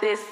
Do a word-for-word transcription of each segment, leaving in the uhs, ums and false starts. This.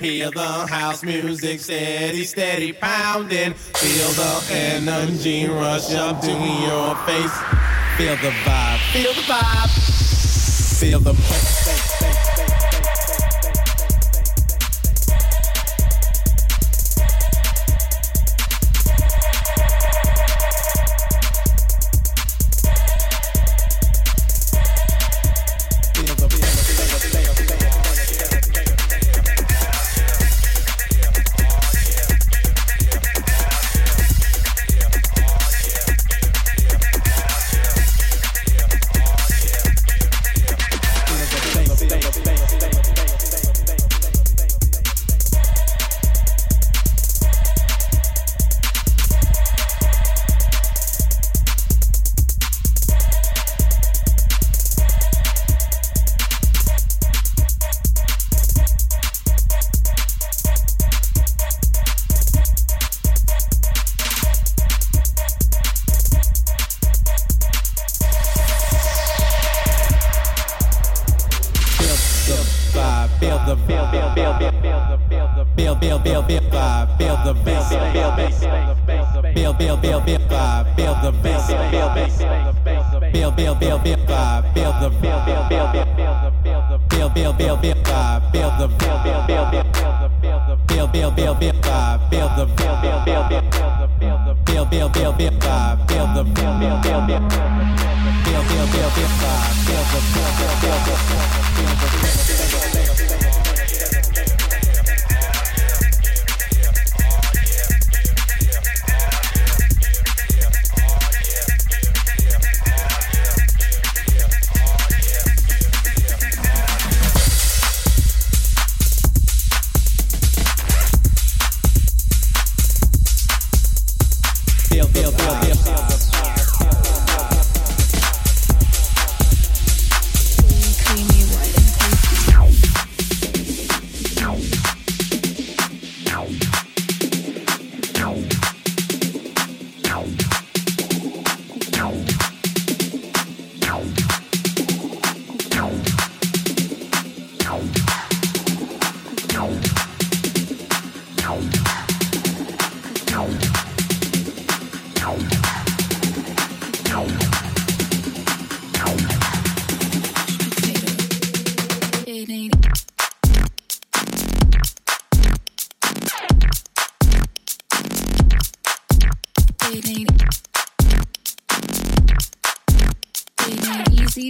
Hear the house music steady, steady pounding. Feel the energy rush up to your face. Feel the vibe, feel the vibe. Feel the creamy white and tasty.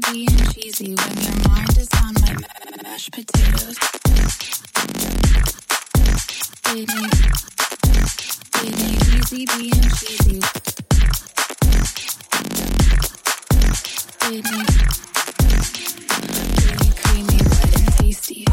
creepy and cheesy when your mind is on my m- mashed potatoes. It ain't, it ain't easy being cheesy. It ain't, it ain't creamy but it's tasty.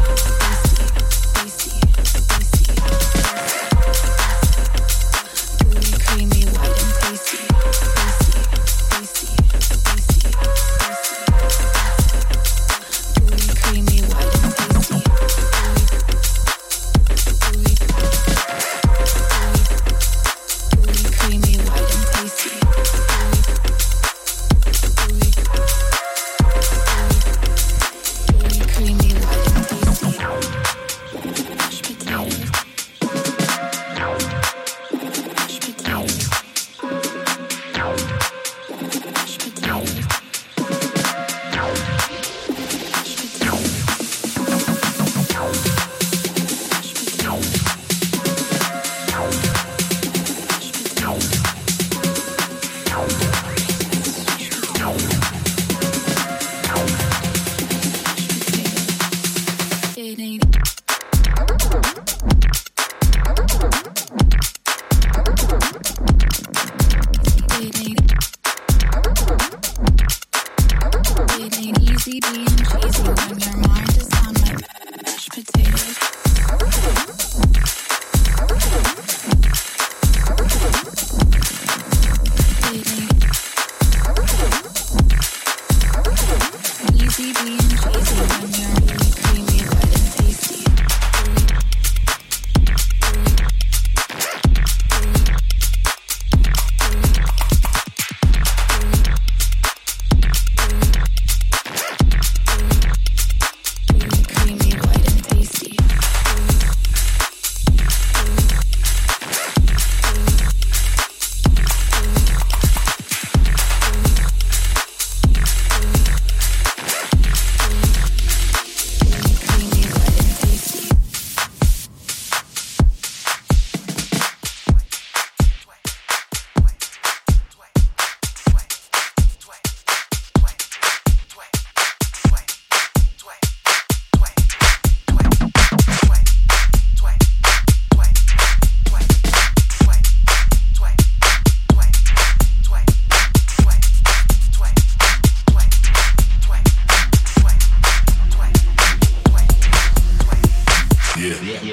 Thank you.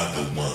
not the one.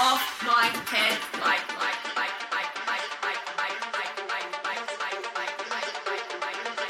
Off my head like like like like like like like like like like like like like like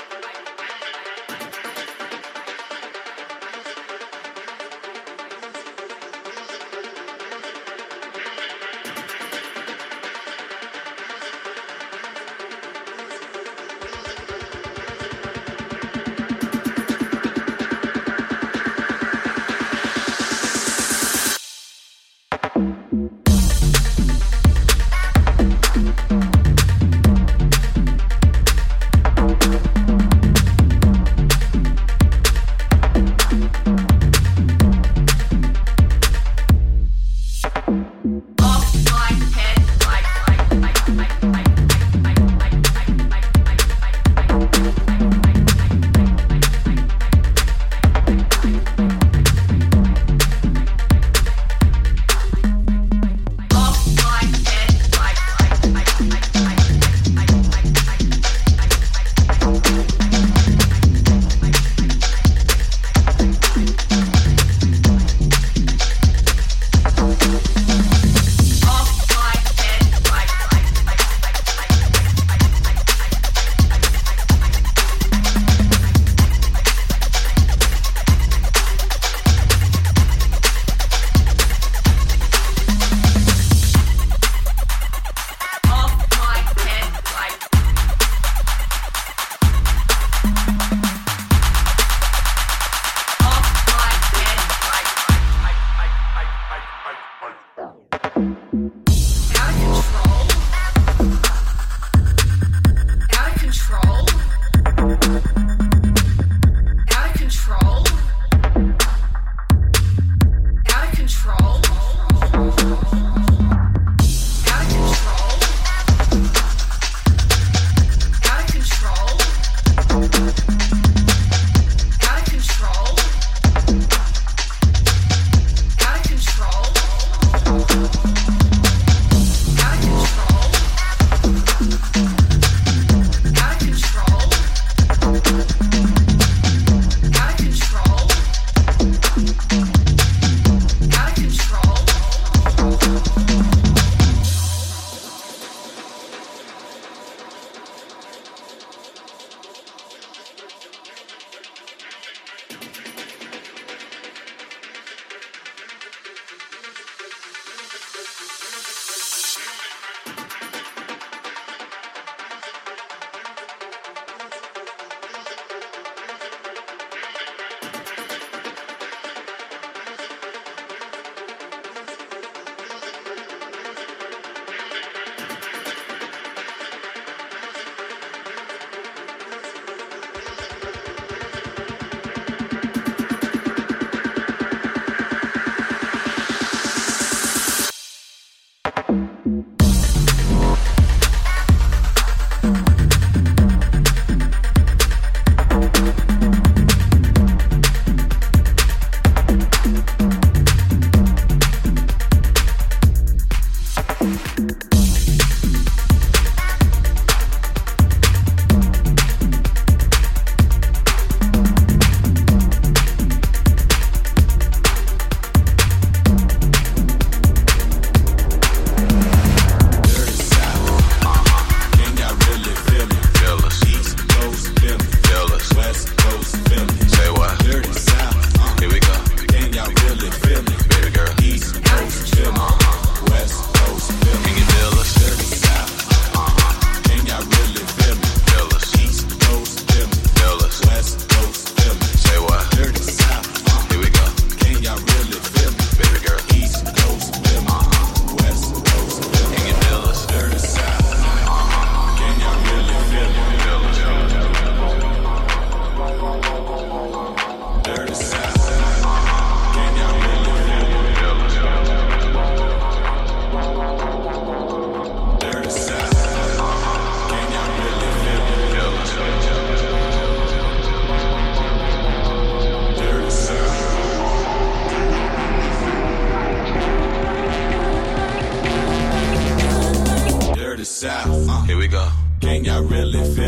Out of control.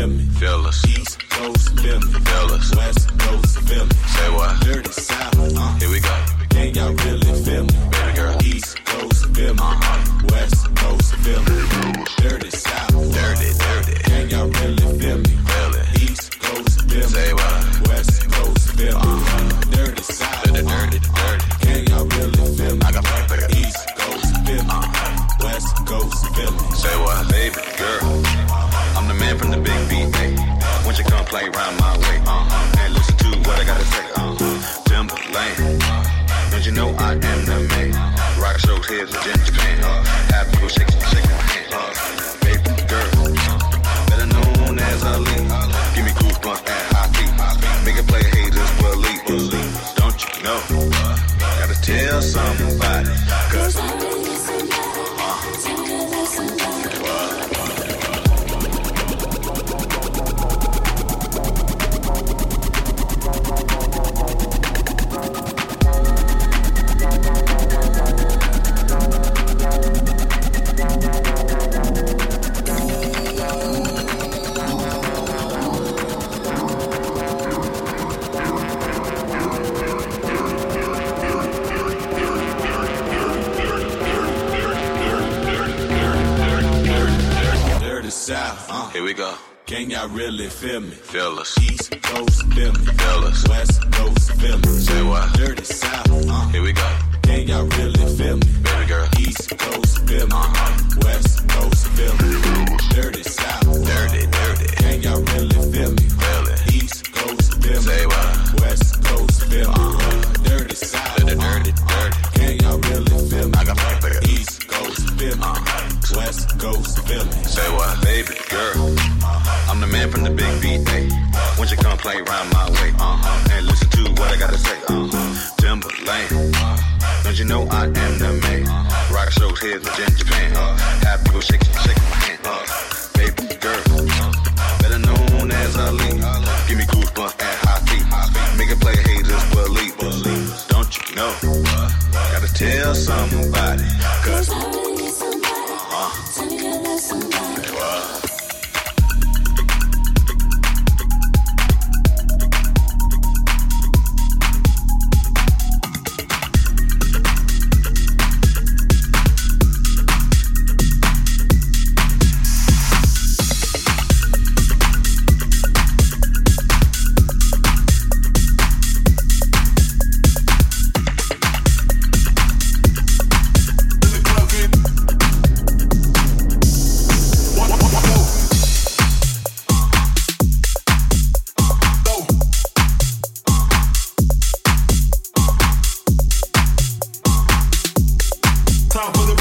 Philly, fellas. East Coast, Philly, fellas. West Coast, Philly. Say what? Dirty South, uh. Here we go. Ain't y'all really Philly? Baby girl. East Coast, Philly, uh-huh. West Coast, Philly. Dirty South, uh. Dirty, dirty. Ain't y'all really Philly? Philly. East Coast, Philly. Say what? West Coast, Philly, uh-huh. Dirty South, dirty, uh. dirty, dirty. Ain't y'all really Philly? I got back, back. East Coast, Philly, uh-huh. West Coast, Philly. Say what? Baby girl. I'm the man from the big B, hey. Won't you come play round my way, uh-huh. And listen to what I gotta say, uh-huh. Timberlane, don't you know I am the man. Rock shows heads in Japan, uh, have people shake, shake my hand, uh, baby girl, better known as Ali. Give me goosebumps and high feet, make it play haters believe, don't you know, gotta tell somebody, cause I need somebody, uh, somebody. South, uh. Here we go. Can y'all really feel me? Feel us. East Coast, feel me. Feel us. West Coast, feel me. Say what? Dirty South, uh. Here we go. Can y'all really feel me? Baby girl. East Coast, feel me. Uh-huh. West Coast, feel me. Dirty South, uh. Dirty, dirty. Can y'all really feel me? Feel it. East Coast, feel me. Say what? West Coast, feel me. Uh-huh. Dirty South, dirty, uh. dirty, dirty. Can y'all really feel me? I got back, baby. East Coast, feel me. Uh-huh. West Coast, Philly. Say what? Baby girl, I'm the man from the big B, hey. Won't you come play round my way, uh-huh. And listen to what I gotta say, uh-huh. Timberlane, don't you know I am the man. Rock shows heads in Japan, uh, have people shake, shake my hand, uh, baby girl, better known as Ali. Give me goosebumps and high feet, make it play haters believe, don't you know, gotta tell somebody, cause time for the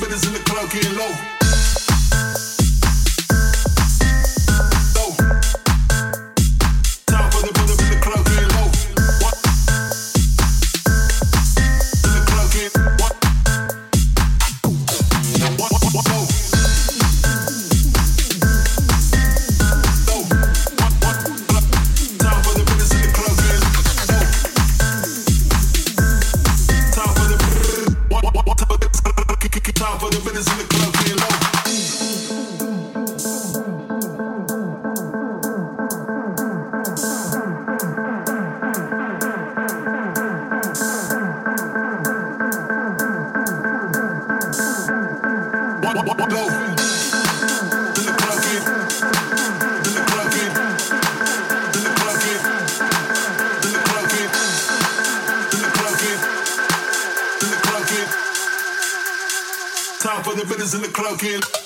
minutes in the club, being low. in the club, kid.